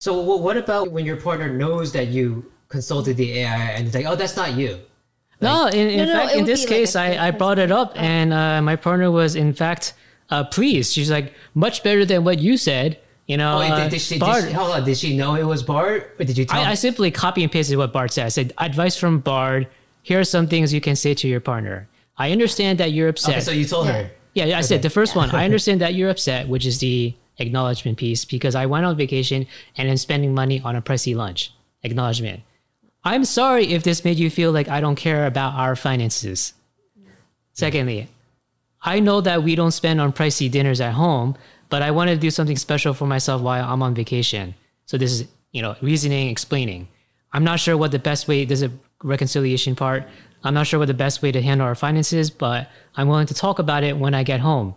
So what about when your partner knows that you consulted the AI and it's like, oh, that's not you? Like, in fact, in this case, like I brought it up and my partner was, in fact, pleased. She's like, much better than what you said. You know, did she know it was Bard? Or did you tell her? I simply copy and pasted what Bard said. I said, advice from Bard. Here are some things you can say to your partner. I understand that you're upset. Okay, so you told her. Yeah, I said the first one. I understand that you're upset, which is the acknowledgement piece, because I went on vacation and am spending money on a pricey lunch. Acknowledgement. I'm sorry if this made you feel like I don't care about our finances. Secondly, I know that we don't spend on pricey dinners at home, but I want to do something special for myself while I'm on vacation. So this is, reasoning, explaining. I'm not sure what the best way, there's a reconciliation part. I'm not sure what the best way to handle our finances, but I'm willing to talk about it when I get home.